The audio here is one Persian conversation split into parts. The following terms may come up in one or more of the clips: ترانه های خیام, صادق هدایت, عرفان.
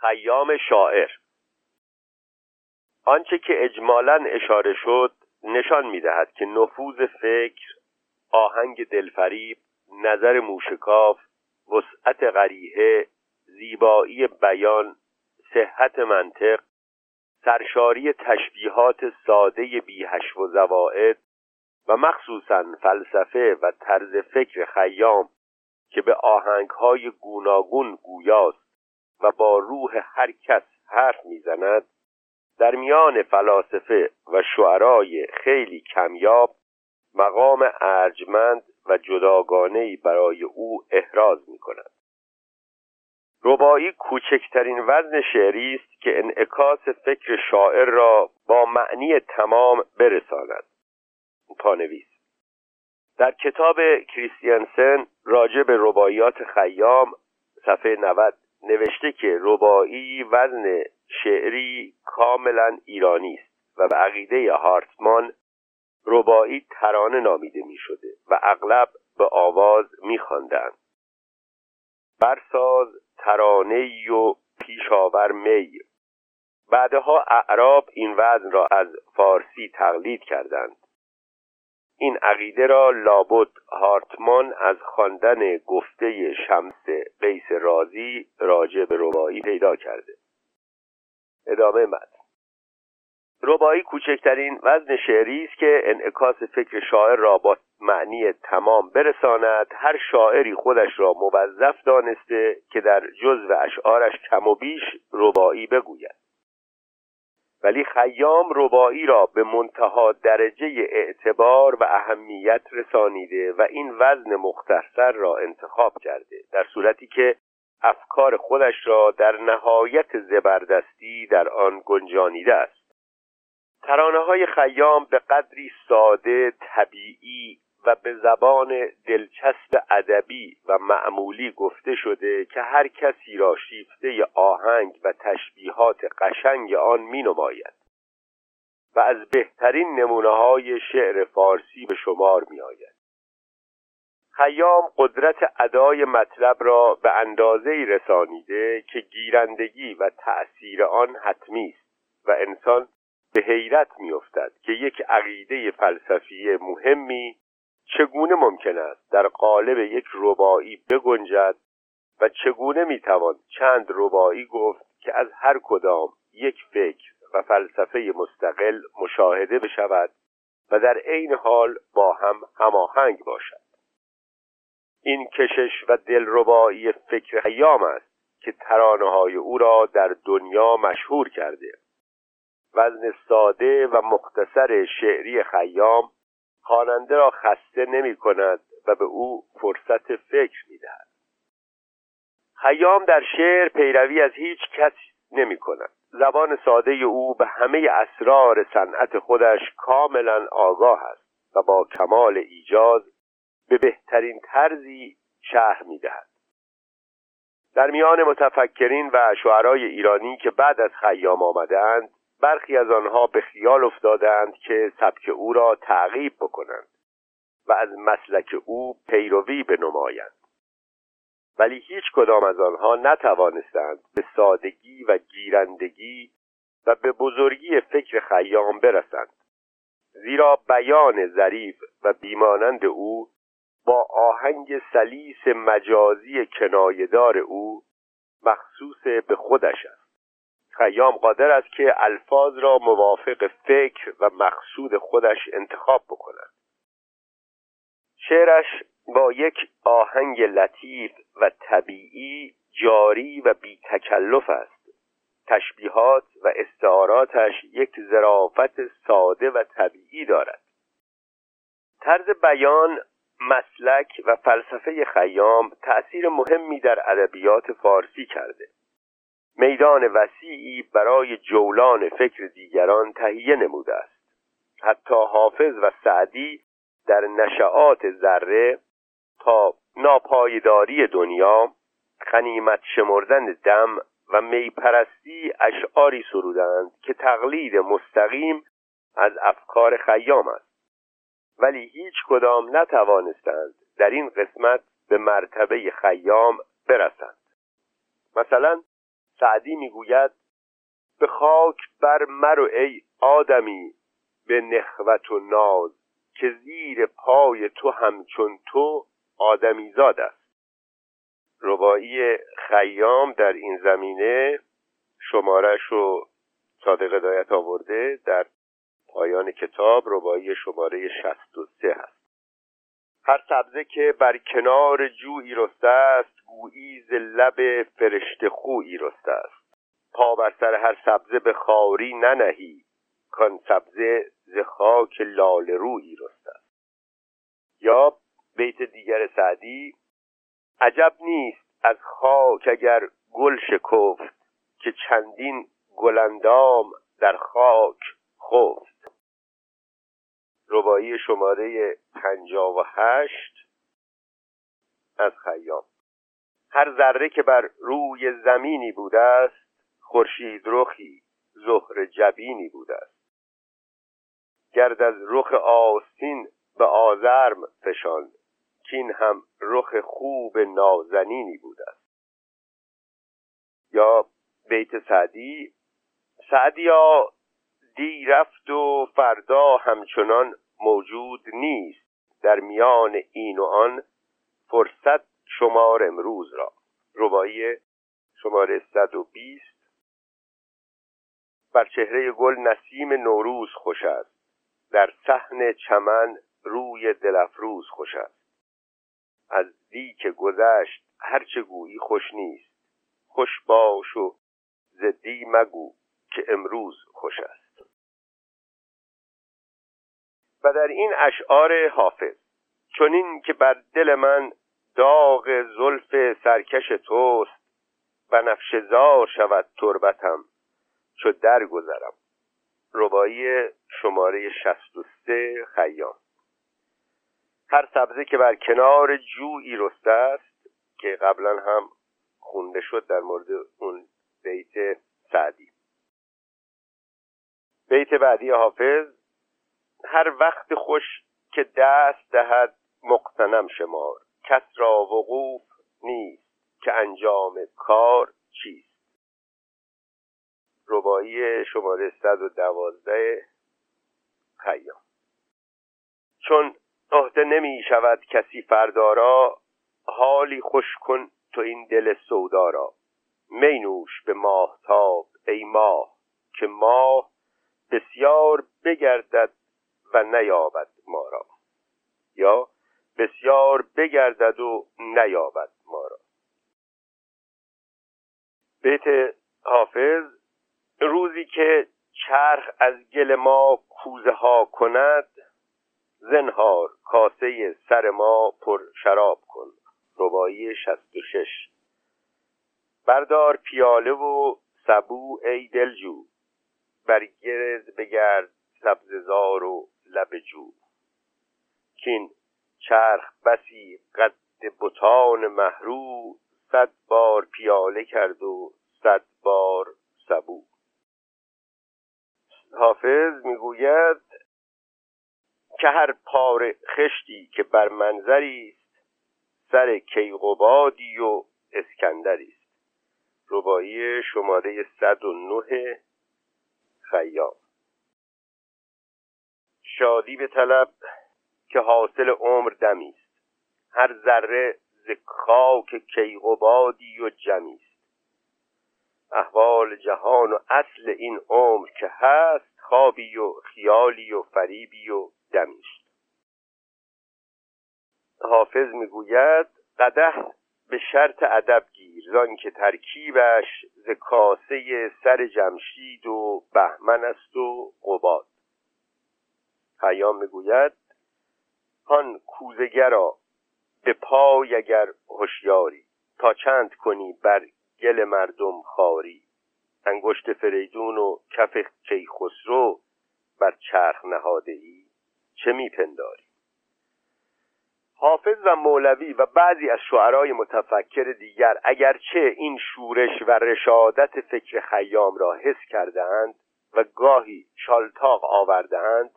خیام شاعر. آنچه که اجمالاً اشاره شد نشان می‌دهد که نفوذ فکر، آهنگ دلفریب، نظر موشکاف، وسعت قریحه، زیبایی بیان، صحت منطق، سرشاری تشبیهات ساده بی حشو و زوائد و مخصوصاً فلسفه و طرز فکر خیام که به آهنگ‌های گوناگون گویاست و با روح هر کس حرف می‌زند، در میان فلاسفه و شعرای خیلی کمیاب مقام ارجمند و جداگانه‌ای برای او احراز می‌کند. رباعی کوچکترین وزن شعری است که انعکاس فکر شاعر را با معنی تمام برساند. پانویس در کتاب کریستیانسن راجع به رباعیات خیام صفحه 90 نوشته که رباعی وزن شعری کاملا ایرانی است و به عقیده هارتمان رباعی ترانه نامیده می شده و اغلب به آواز می خواندند. برساز ترانه‌ای و پیشاور می. بعدها اعراب این وزن را از فارسی تقلید کردند. این عقیده را لابد هارتمان از خواندن گفته شمس قیس رازی راجع به رباعی پیدا کرده. ادامه متن. رباعی کوچکترین وزن شعری است که انعکاس فکر شاعر را با معنی تمام برساند. هر شاعری خودش را موظف دانسته که در جزو اشعارش کم و بیش رباعی بگوید، ولی خیام رباعی را به منتها درجه اعتبار و اهمیت رسانیده و این وزن مختصر را انتخاب کرده، در صورتی که افکار خودش را در نهایت زبردستی در آن گنجانیده است. ترانه های خیام به قدری ساده، طبیعی و به زبان دلچسب ادبی و معمولی گفته شده که هر کسی را شیفته آهنگ و تشبیهات قشنگ آن می‌نماید و از بهترین نمونه‌های شعر فارسی به شمار می‌آید. خیام قدرت ادای مطلب را به اندازه‌ای رسانیده که گیرندگی و تأثیر آن حتمی است و انسان به حیرت می‌افتد که یک عقیده فلسفی مهمی چگونه ممکن است در قالب یک رباعی بگنجد و چگونه می‌توان چند رباعی گفت که از هر کدام یک فکر و فلسفه مستقل مشاهده بشود و در عین حال با هم هماهنگ باشد. این کشش و دلربایی فکر خیام است که ترانه‌های او را در دنیا مشهور کرده. وزن ساده و مختصر شعری خیام خواننده را خسته نمی‌کند و به او فرصت فکر می‌دهد. خیام در شعر پیروی از هیچ کس نمی‌کند. زبان ساده او به همه اسرار صنعت خودش کاملا آگاه است و با کمال ایجاز به بهترین طرزی شرح می‌دهد. در میان متفکرین و شاعرای ایرانی که بعد از خیام آمدند، برخی از آنها به خیال افتادند که سبک او را تعقیب بکنند و از مسلک او پیروی بنمایند، ولی هیچ کدام از آنها نتوانستند به سادگی و گیرندگی و به بزرگی فکر خیام برسند، زیرا بیان ظریف و بیمانند او با آهنگ سلیس مجازی کنایه‌دار او مخصوص به خودش است. خیام قادر است که الفاظ را موافق فکر و مقصود خودش انتخاب بکند. شعرش با یک آهنگ لطیف و طبیعی جاری و بی تکلف است. تشبیهات و استعاراتش یک ظرافت ساده و طبیعی دارد. طرز بیان، مسلک و فلسفه خیام تأثیر مهمی در ادبیات فارسی کرده. میدان وسیعی برای جولان فکر دیگران تهیه نموده است. حتی حافظ و سعدی در نشعات ذره تا ناپایداری دنیا، غنیمت شمردن دم و میپرستی اشعاری سرودند که تقلید مستقیم از افکار خیام است، ولی هیچ کدام نتوانستند در این قسمت به مرتبه خیام برسند. مثلا سعدی میگوید: به خاک بر مرو ای آدمی به نخوت و ناز، که زیر پای تو همچون تو آدمی زاد است. رباعی خیام در این زمینه شمارش رو صادق هدایت آورده، در پایان کتاب رباعی شماره 63 هست. هر سبزه که بر کنار جویی رسته است، گویی ز لب فرشته خویی رسته است. پا بر سر هر سبزه به خاری ننهی، کان سبزه ز خاک لاله رویی رسته است. یا بیت دیگر سعدی: عجب نیست از خاک اگر گل شکفت، که چندین گلندام در خاک خفت. رباعی شماره 58 از خیام: هر ذره که بر روی زمینی بوده است، خورشید رخی زهر جبینی بوده است. گرد از رخ آستین به آزرم فشاند، کین هم رخ خوب نازنینی بوده است. یا بیت سعدی: سعدیا دی رفت و فردا همچنان موجود نیست، در میان این و آن فرصت شمار امروز را. رباعی شماره 120: بر چهره گل نسیم نوروز خوش است، در صحن چمن روی دلفروز خوش است. از دی که گذشت هرچه گویی خوش نیست، خوش باش و زدی مگو که امروز خوش است. و در این اشعار حافظ: چنین که بر دل من داغ زلف سرکش توست، بنفشه زار شود تربتم چو در گذرم. رباعی شماره 63 خیام: هر سبزه که بر کنار جویی رسته است، که قبلا هم خونده شد در مورد اون بیت سعدی. بیت بعدی حافظ: هر وقت خوش که دست دهد مغتنم شمار، کس را وقوف نیست که انجام کار چیست. رباعی شماره 112 خیام: چون عهده نمی شود کسی فردا را، حالی خوش کن تو این دل سودا را. می نوش به ماهتاب ای ماه، که ماه بسیار بگردد و نیابد ما را. یا بسیار بگردد و نیابد ما را. بیت حافظ: روزی که چرخ از گل ما کوزه ها کند، زنهار کاسه سر ما پر شراب کن. رباعی 66: بردار پیاله و سبو ای دلجو، برگرز بگرد سبززار و لب جو. کین چرخ بسی قد بتان محرو، 100 بار پیاله کرد و 100 بار سبو. حافظ میگوید که هر پاره خشتی که بر منظری است، سر کیقبادی و اسکندری است. رباعی شماره 109 خیام: شادی به طلب که حاصل عمر دمی است، هر ذره ز خاک کیقبادی و جمی است. احوال جهان و اصل این عمر که هست، خوابی و خیالی و فریبی و دمی است. حافظ میگوید: قدح به شرط ادب گیر، زان که ترکیبش ز کاسه سر جمشید و بهمن است و قباد. خیام میگوید: هان کوزه‌گرا به پای اگر هوشیاری، تا چند کنی بر گل مردم خاری. انگشت فریدون و کف کیخسرو بر چرخ نهاده ای، چه میپنداری؟ حافظ و مولوی و بعضی از شعرای متفکر دیگر اگرچه این شورش و رشادت فکر خیام را حس کرده‌اند و گاهی شالتاق آورده‌اند،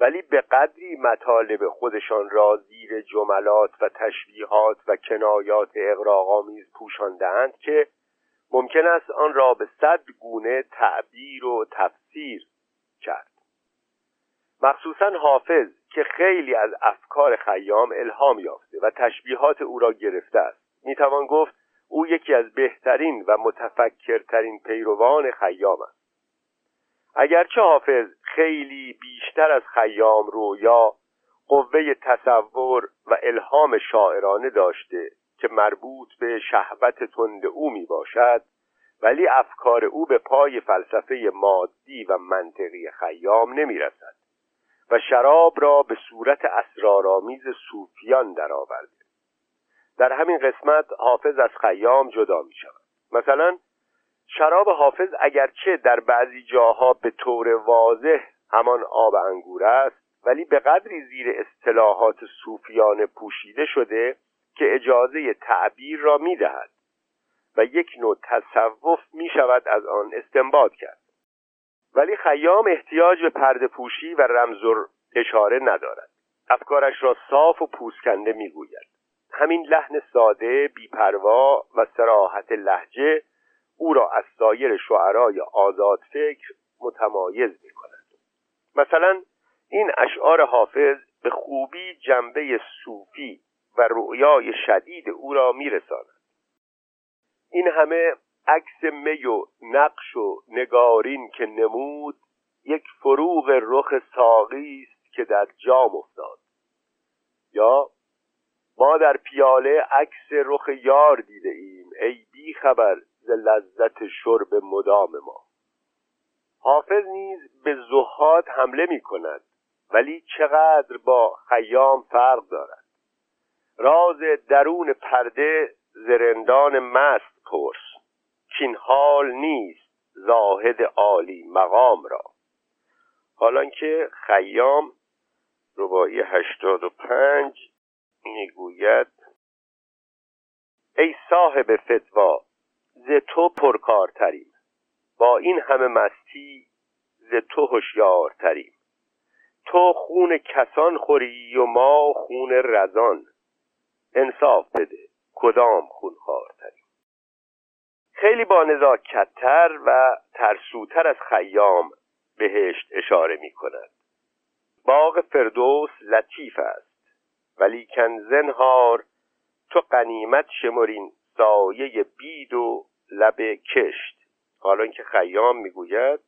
ولی به قدری مطالب خودشان را زیر جملات و تشبیهات و کنایات اغراق‌آمیز پوشانده‌اند که ممکن است آن را به 100 گونه تعبیر و تفسیر کرد. مخصوصاً حافظ که خیلی از افکار خیام الهام یافته و تشبیهات او را گرفته است، میتوان گفت او یکی از بهترین و متفکرترین پیروان خیام است. اگرچه حافظ خیلی بیشتر از خیام رویا، قوه تصور و الهام شاعرانه داشته که مربوط به شهوت تند او می باشد، ولی افکار او به پای فلسفه مادی و منطقی خیام نمی رسد و شراب را به صورت اسرارآمیز صوفیان درآورده. در همین قسمت حافظ از خیام جدا می شود. مثلا شراب حافظ اگرچه در بعضی جاها به طور واضح همان آب انگور است، ولی به قدری زیر اصطلاحات صوفیانه پوشیده شده که اجازه تعبیر را می دهد و یک نوع تصوف می شود از آن استنباط کرد. ولی خیام احتیاج به پرده پوشی و رمزر اشاره ندارد. افکارش را صاف و پوسکنده می گوید. همین لحن ساده، بی‌پروا و صراحت لهجه او را از سایر شعرای آزادفکر متمایز می‌کند. مثلا این اشعار حافظ به خوبی جنبه صوفی و رؤیای شدید او را می‌رساند. این همه عکس می و نقش و نگارین که نمود، یک فروغ رخ ساقی است که در جام افتاد. یا ما در پیاله عکس رخ یار دیده ایم، ای بی خبر ز لذت شرب مدام ما. حافظ نیز به زهاد حمله می کند، ولی چقدر با خیام فرق دارد. راز درون پرده زرندان مست پرس، کین حال نیست زاهد عالی مقام را. حالان که خیام رباعی 85 میگوید: ای صاحب فتوا ز تو پرکارتریم، با این همه مستی ز تو هوشیارتریم. تو خون کسان خوری و ما خون رزان، انصاف بده کدام خونخوارتریم. خیلی با نزاکت‌تر و ترسوتر از خیام بهشت اشاره می کند. باغ فردوس لطیف است، ولی کن زنهار تو غنیمت شمرین سایه بید و لب کشت. حالا که خیام میگوید: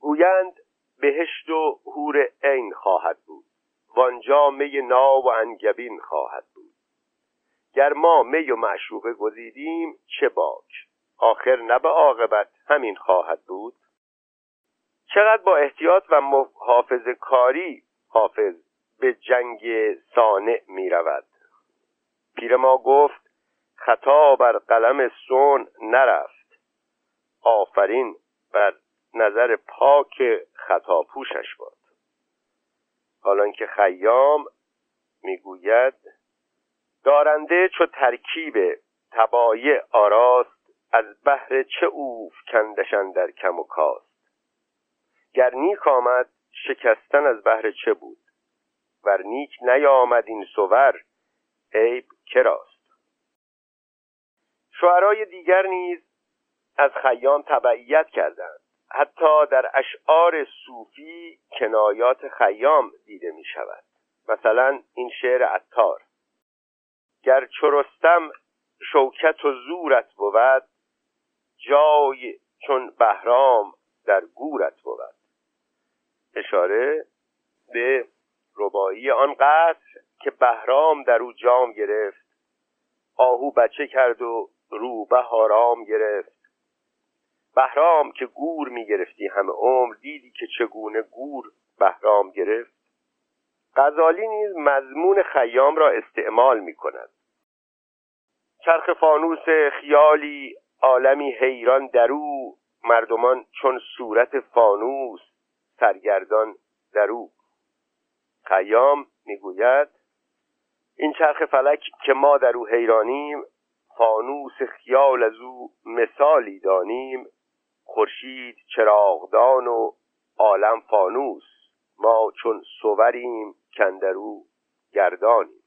گویند بهشت و حور عین خواهد بود، وانجا می ناب و انگبین خواهد بود. گر ما می و معشوقه گزیدیم چه باک، آخر نه به عاقبت همین خواهد بود. چقدر با احتیاط و محافظه کاری حافظ به جنگ صانع می رود. پیر ما گفت: خطا بر قلم صنع نرفت، آفرین بر نظر پاک خطا پوشش باد. حالان که خیام می گوید: دارنده چو ترکیب طبایع آراست، از بهر چه اوف کندشن در کم و کاست. گر نیک آمد شکستن از بهر چه بود، ور نیک نیامد این صور عیب کراست. شعرای دیگر نیز از خیام تبعیت کردند. حتی در اشعار صوفی کنایات خیام دیده می شود. مثلا این شعر عطار: گر چو رستم شوکت و زورت بود، جای چون بهرام در گورت بود. اشاره به رباعی آن قصر که بهرام در او جام گرفت، آهو بچه کرد و روبه هارام گرفت. بهرام که گور می گرفتی همه عمر، دیدی که چگونه گور بهرام گرفت. غزالی نیز مضمون خیام را استعمال می کند: چرخ فانوس خیالی عالمی حیران درو، مردمان چون صورت فانوس سرگردان درو. خیام میگوید: این چرخ فلک که ما در او حیرانیم، فانوس خیال از او مثالی دانیم. خورشید چراغدان و عالم فانوس، ما چون صوریم کاندر او گردانیم.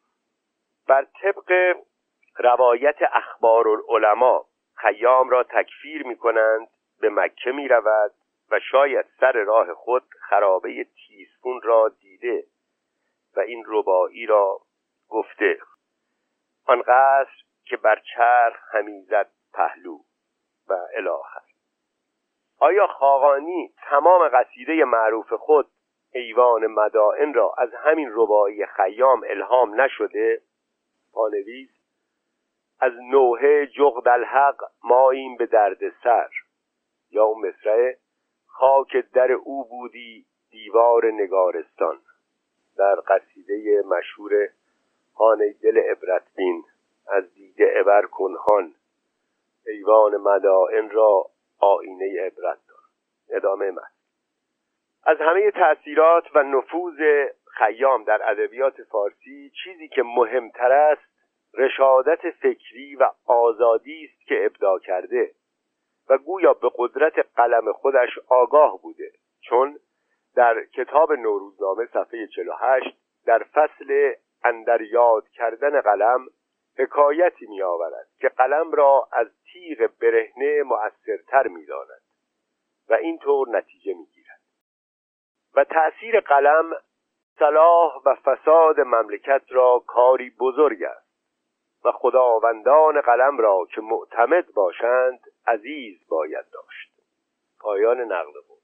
بر طبق روایت اخبار العلماء، خیام را تکفیر می‌کنند، به مکه می‌رود و شاید سر راه خود خرابه تیزفون را دیده و این رباعی را گفته: آن قصر که بر چرخ همی زد پهلو و الی آخر. آیا خاقانی تمام قصیده معروف خود ایوان مدائن را از همین رباعی خیام الهام نشده؟ پانویز: از نوحه جغد الحق ماییم به درد سر، یا مصرع خاک در او بودی دیوار نگارستان، در قصیده مشهور خانه دل عبرتبین از دیده عبر کنهان ایوان مدائن را آینه عبرت دار. ادامه من: از همه تأثیرات و نفوذ خیام در ادبیات فارسی چیزی که مهمتر است رشادت فکری و آزادی است که ابداع کرده و گویا به قدرت قلم خودش آگاه بوده، چون در کتاب نوروزنامه صفحه 48 در فصل اندر یاد کردن قلم حکایتی می آورد که قلم را از تیغ برهنه مؤثرتر می داند و اینطور نتیجه می گیرد. و تأثیر قلم صلاح و فساد مملکت را کاری بزرگ است و خداوندان قلم را که معتمد باشند عزیز باید داشت. پایان نقل بود.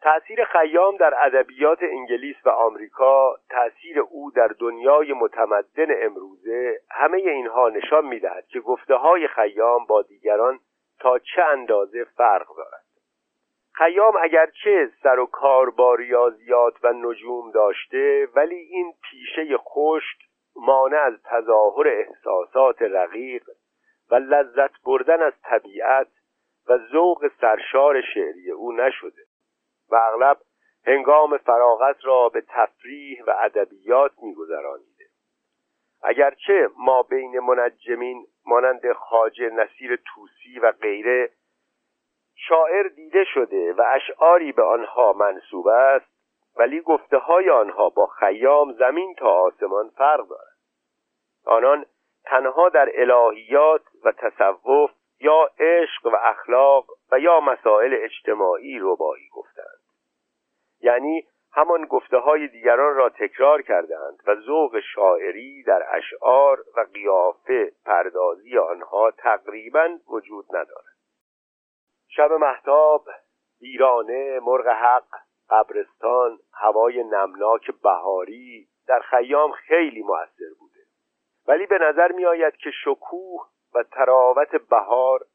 تأثیر خیام در ادبیات انگلیس و آمریکا، تأثیر او در دنیای متمدن امروزه، همه اینها نشان می‌دهد که گفته‌های خیام با دیگران تا چه اندازه فرق دارد. خیام اگرچه سر و کار با ریاضیات و نجوم داشته، ولی این پیشه خشک مانع از تظاهر احساسات رقیق و لذت بردن از طبیعت و ذوق سرشار شعری او نشده و اغلب هنگام فراغت را به تفریح و ادبیات می‌گذرانیده. اگرچه ما بین منجمین مانند خواجه نصیر طوسی و غیره شاعر دیده شده و اشعاری به آنها منسوب است، ولی گفته‌های آنها با خیام زمین تا آسمان فرق دارد. آنان تنها در الهیات و تصوف یا عشق و اخلاق و یا مسائل اجتماعی رباعی گفتند، یعنی همان گفته‌های دیگران را تکرار کردند و ذوق شاعری در اشعار و قیافه پردازی آنها تقریباً وجود ندارد. شب مهتاب، ویرانه، مرغ حق، قبرستان، هوای نمناک بهاری در خیام خیلی مؤثر بوده، ولی به نظر می آید که شکوه و تراوت بهار،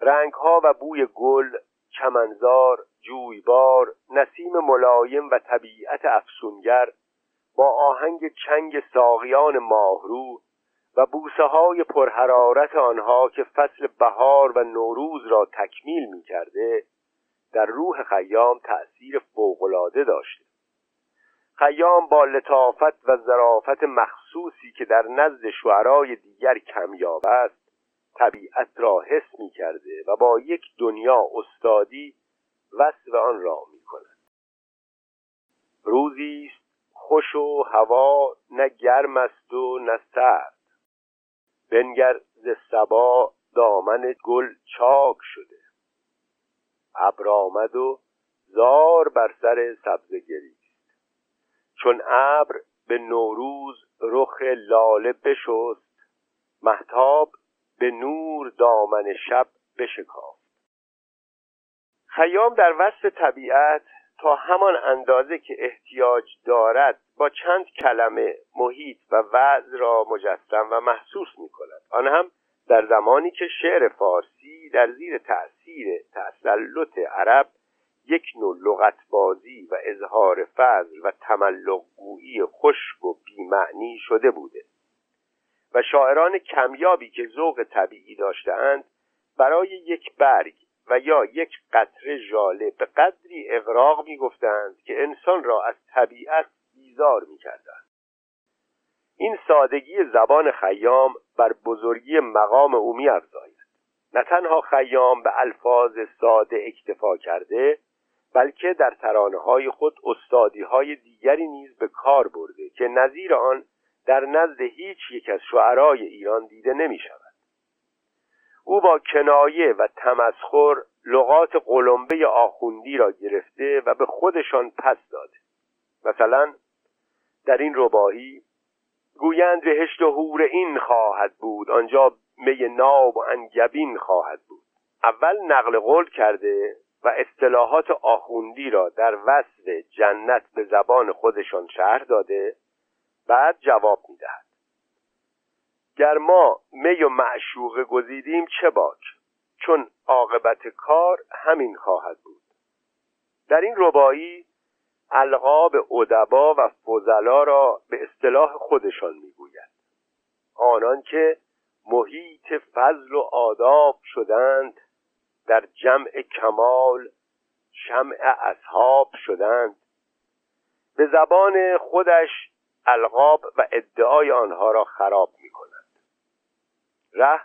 رنگها و بوی گل، چمنزار، جویبار، نسیم ملایم و طبیعت افسونگر با آهنگ چنگ ساقیان ماهرو و بوسه‌های پرحرارت آنها که فصل بهار و نوروز را تکمیل می‌کرده، در روح خیام تأثیر فوق‌العاده داشته. خیام با لطافت و ظرافت مخصوصی که در نزد شعرای دیگر کمیاب است، طبیعت را حس می‌کرده و با یک دنیا استادی وصف آن را می‌کند. روزی است خوش و هوا، نه گرم است و نه سرد، بنگر ز صبا دامن گل چاک شده، ابر آمد و زار بر سر سبزه گریست، چون ابر به نوروز رخ لاله بشست، مهتاب به نور دامن شب بشکافت. خیام در وصف طبیعت تا همان اندازه که احتیاج دارد با چند کلمه محیط و وضع را مجسم و محسوس می‌کند، آن هم در زمانی که شعر فارسی در زیر تأثیر تسلط عرب یک نوع لغت‌بازی و اظهار فضل و تملق‌گویی خشک و بی‌معنی شده بوده و شاعران کمیابی که ذوق طبیعی داشته‌اند برای یک برگ و یا یک قطره ژاله به قدری اغراق می‌گفتند که انسان را از طبیعت بیزار می‌کردند. این سادگی زبان خیام بر بزرگی مقام او می‌افزاید. نه تنها خیام به الفاظ ساده اکتفا کرده، بلکه در ترانه‌های خود استادی‌های دیگری نیز به کار برده که نظیر آن در نزد هیچ یک از شعرای ایران دیده نمی‌شود. او با کنایه و تمسخر لغات قلمبه آخوندی را گرفته و به خودشان پس داده. مثلا در این رباعی گویند بهشت و حور این خواهد بود، آنجا می ناب و انگبین خواهد بود. اول نقل قول کرده و اصطلاحات آخوندی را در وصف جنت به زبان خودشان شرح داده، بعد جواب می‌دهد. گر ما می و معشوقه گزیدیم چه باک، چون عاقبت کار همین خواهد بود. در این رباعی القاب ادبا و فضلا را به اصطلاح خودشان میگویند. آنان که محیط فضل و آداب شدند، در جمع کمال شمع اصحاب شدند، به زبان خودش القاب و ادعای آنها را خراب می‌کنند. ره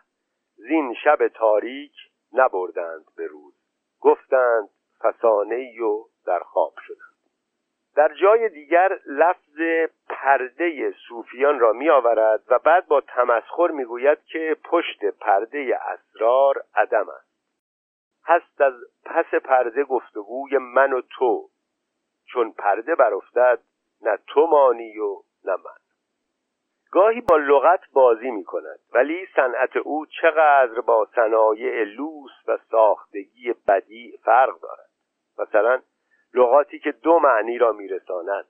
زین شب تاریک نبردند به روز، گفتند فسانه‌ای و در خواب شدند. در جای دیگر لفظ پرده صوفیان را می آورد و بعد با تمسخر می گوید که پشت پرده اسرار عدم است. هست از پس پرده گفتگوی من و تو، چون پرده برافتد نه تو مانی و نه من. گاهی با لغت بازی می کند، ولی صنعت او چقدر با صنایع لوس و ساختگی بدیع فرق دارد. مثلا لغاتی که دو معنی را میرساند.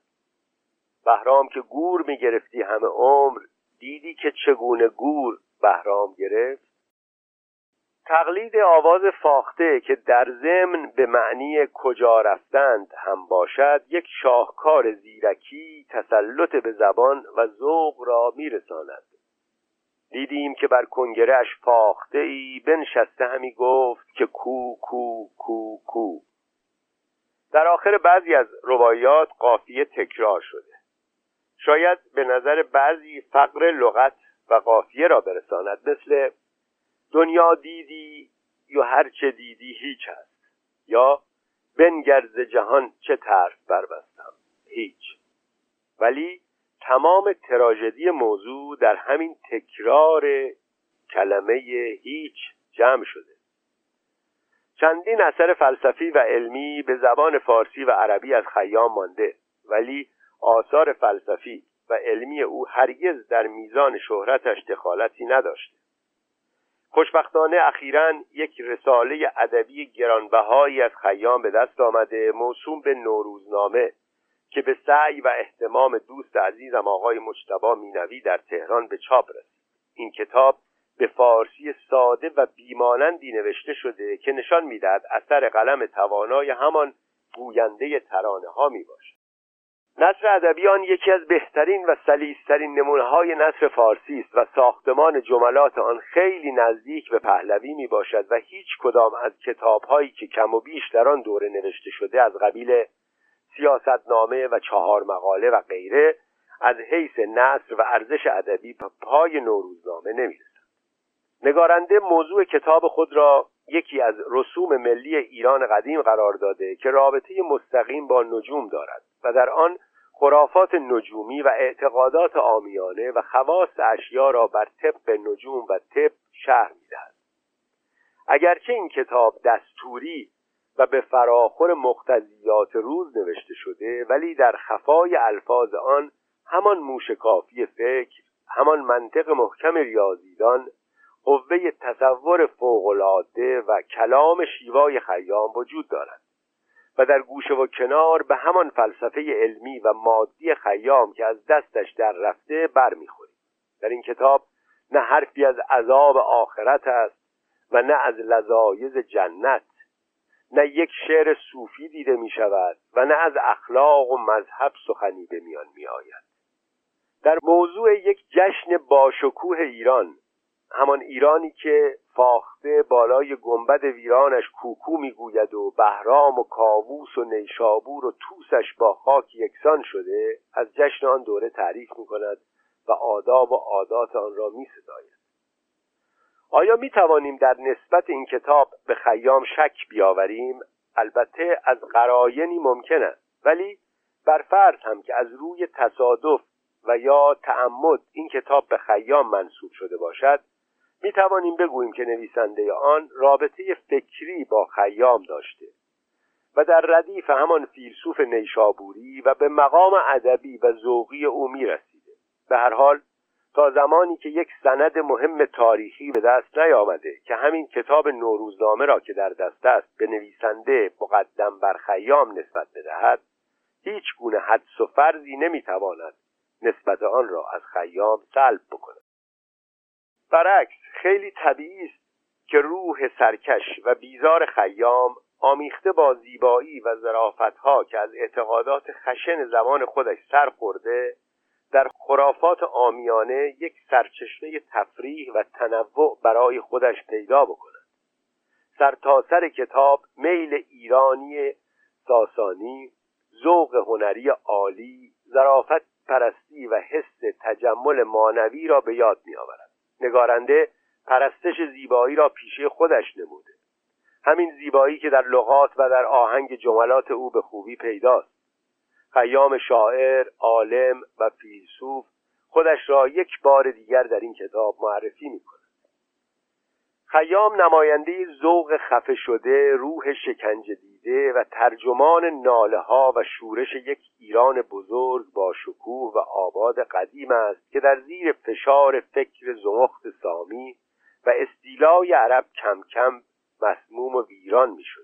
بهرام که گور میگرفتی همه عمر، دیدی که چگونه گور بهرام گرفت. تقلید آواز فاخته که در ضمن به معنی کجا رفتند هم باشد، یک شاهکار زیرکی تسلط به زبان و ذوق را میرساند. دیدیم که بر کنگره اش فاخته ای بنشسته همی گفت که کو کو کو کو. در آخر بعضی از روایات قافیه تکرار شده. شاید به نظر بعضی فقر لغت و قافیه را برساند، مثل دنیا دیدی یا هر چه دیدی هیچ است، یا بنگر ز جهان چه طرف بربستم هیچ. ولی تمام تراژدی موضوع در همین تکرار کلمه هیچ جمع شده. چندین اثر فلسفی و علمی به زبان فارسی و عربی از خیام مانده، ولی آثار فلسفی و علمی او هرگز در میزان شهرتش دخالتی نداشته. خوشبختانه اخیراً یک رساله ادبی گرانبهایی از خیام به دست آمده، موسوم به نوروزنامه، که به سعی و اهتمام دوست عزیزم آقای مجتبی مینوی در تهران به چاپ رسید. این کتاب به فارسی ساده و بیمانندی نوشته شده که نشان می‌دهد اثر قلم توانای همان گوینده ترانه ها می باشد. نثر ادبی آن یکی از بهترین و سلیس‌ترین نمونه‌های نثر فارسی است و ساختمان جملات آن خیلی نزدیک به پهلوی می باشد و هیچ کدام از کتاب‌هایی که کم و بیش در آن دوره نوشته شده، از قبیل سیاستنامه و چهار مقاله و غیره، از حیث نثر و ارزش ادبی پای نوروزنامه نمی‌رسد. نگارنده موضوع کتاب خود را یکی از رسوم ملی ایران قدیم قرار داده که رابطه مستقیم با نجوم دارد و در آن خرافات نجومی و اعتقادات عامیانه و خواص اشیا را بر طبق نجوم و طب شرح می‌دهد. اگرچه این کتاب دستوری و به فراخور مقتضیات روز نوشته شده، ولی در خفای الفاظ آن همان موشکافی فکر، همان منطق محکم ریاضیدان، قوه تصور فوق‌العاده و کلام شیوای خیام وجود دارد و در گوشه و کنار به همان فلسفه علمی و مادی خیام که از دستش در رفته برمی‌خوریم. در این کتاب نه حرفی از عذاب آخرت است و نه از لذایذ جنت، نه یک شعر صوفی دیده می‌شود و نه از اخلاق و مذهب سخنی به میان می‌آید. در موضوع یک جشن باشکوه ایران، همان ایرانی که فاخته بالای گنبد ویرانش کوکو میگوید و بهرام و کاووس و نیشابور و توسش با خاک یکسان شده، از جشن آن دوره تعریف میکند و آداب و عادات آن را می‌ستاید. آیا میتوانیم در نسبت این کتاب به خیام شک بیاوریم؟ البته از قرائنی ممکن است، ولی بر فرض هم که از روی تصادف و یا تعمد این کتاب به خیام منسوب شده باشد، می توانیم بگوییم که نویسنده آن رابطه فکری با خیام داشته و در ردیف همان فیلسوف نیشابوری و به مقام ادبی و ذوقی او می رسیده. به هر حال تا زمانی که یک سند مهم تاریخی به دست نیامده که همین کتاب نوروزنامه را که در دست است به نویسنده مقدم بر خیام نسبت بدهد، هیچ گونه حدس و فرضی نمیتواند نسبت آن را از خیام سلب بکند. برعکس خیلی طبیعی است که روح سرکش و بیزار خیام آمیخته با زیبایی و ظرافت‌ها که از اعتقادات خشن زمان خودش سر خورده، در خرافات عامیانه یک سرچشمه تفریح و تنوع برای خودش پیدا بکند. سرتاسر کتاب میل ایرانی ساسانی، ذوق هنری عالی، ظرافت پرستی و حس تجمل معنوی را به یاد می‌آورد. نگارنده پرستش زیبایی را پیشه خودش نموده، همین زیبایی که در لغات و در آهنگ جملات او به خوبی پیداست. خیام شاعر، عالم و فیلسوف خودش را یک بار دیگر در این کتاب معرفی می‌کند. خیام نماینده ذوق خفه شده، روح شکنجه دیده و ترجمان ناله‌ها و شورش یک ایران بزرگ با شکوه و آباد قدیم است که در زیر فشار فکر زمخت سامی و استیلای عرب کم کم مسموم و ویران می‌شد.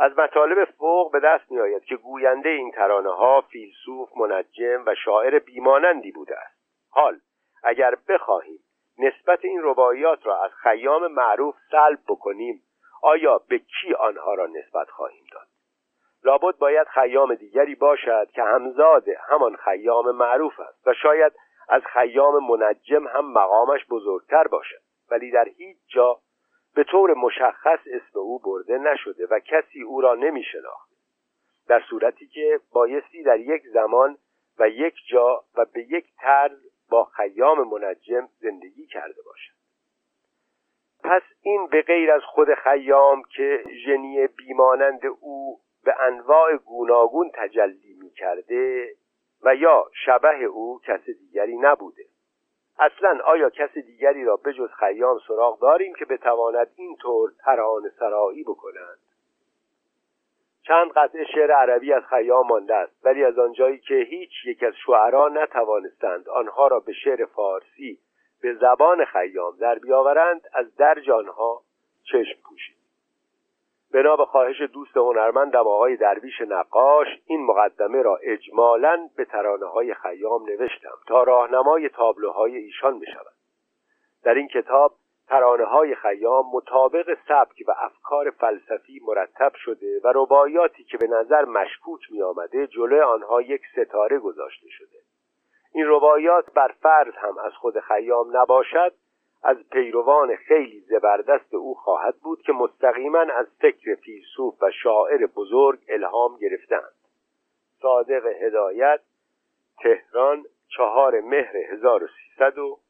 از مطالب فوق به دست می‌آید که گوینده این ترانه‌ها فیلسوف، منجم و شاعر بیمانندی بوده است. حال اگر بخواهیم نسبت این رباعیات را از خیام معروف سلب بکنیم، آیا به کی آنها را نسبت خواهیم داد؟ لابد باید خیام دیگری باشد که همزاد همان خیام معروف است و شاید از خیام منجم هم مقامش بزرگتر باشد، ولی در هیچ جا به طور مشخص اسم او برده نشده و کسی او را نمی‌شناخت، در صورتی که بایستی در یک زمان و یک جا و به یک طرز با خیام منجم زندگی کرده باشد. پس این به غیر از خود خیام که ژنی بیمانند او به انواع گوناگون تجلی می‌کرده و یا شبح او کس دیگری نبوده. اصلا آیا کسی دیگری را به جز خیام سراغ داریم که بتواند این طور ترانه سرایی بکنند؟ چند قطعه شعر عربی از خیام مانده است، ولی از آنجایی که هیچ یک از شعرا نتوانستند آنها را به شعر فارسی به زبان خیام در بیاورند، از درج آنها چشم پوشید. بنا به خواهش دوست هنرمندم آقای درویش نقاش، این مقدمه را اجمالاً به ترانه‌های خیام نوشتم تا راهنمای تابلوهای ایشان بشود. در این کتاب ترانه‌های خیام مطابق سبک و افکار فلسفی مرتب شده و رباعیاتی که به نظر مشکوک می‌آمده جلوی آنها یک ستاره گذاشته شده. این رباعیات بر فرض هم از خود خیام نباشد، از پیروان خیلی زبردست او خواهد بود که مستقیما از فکر فیلسوف و شاعر بزرگ الهام گرفتند. صادق هدایت، تهران، 4 مهر 1300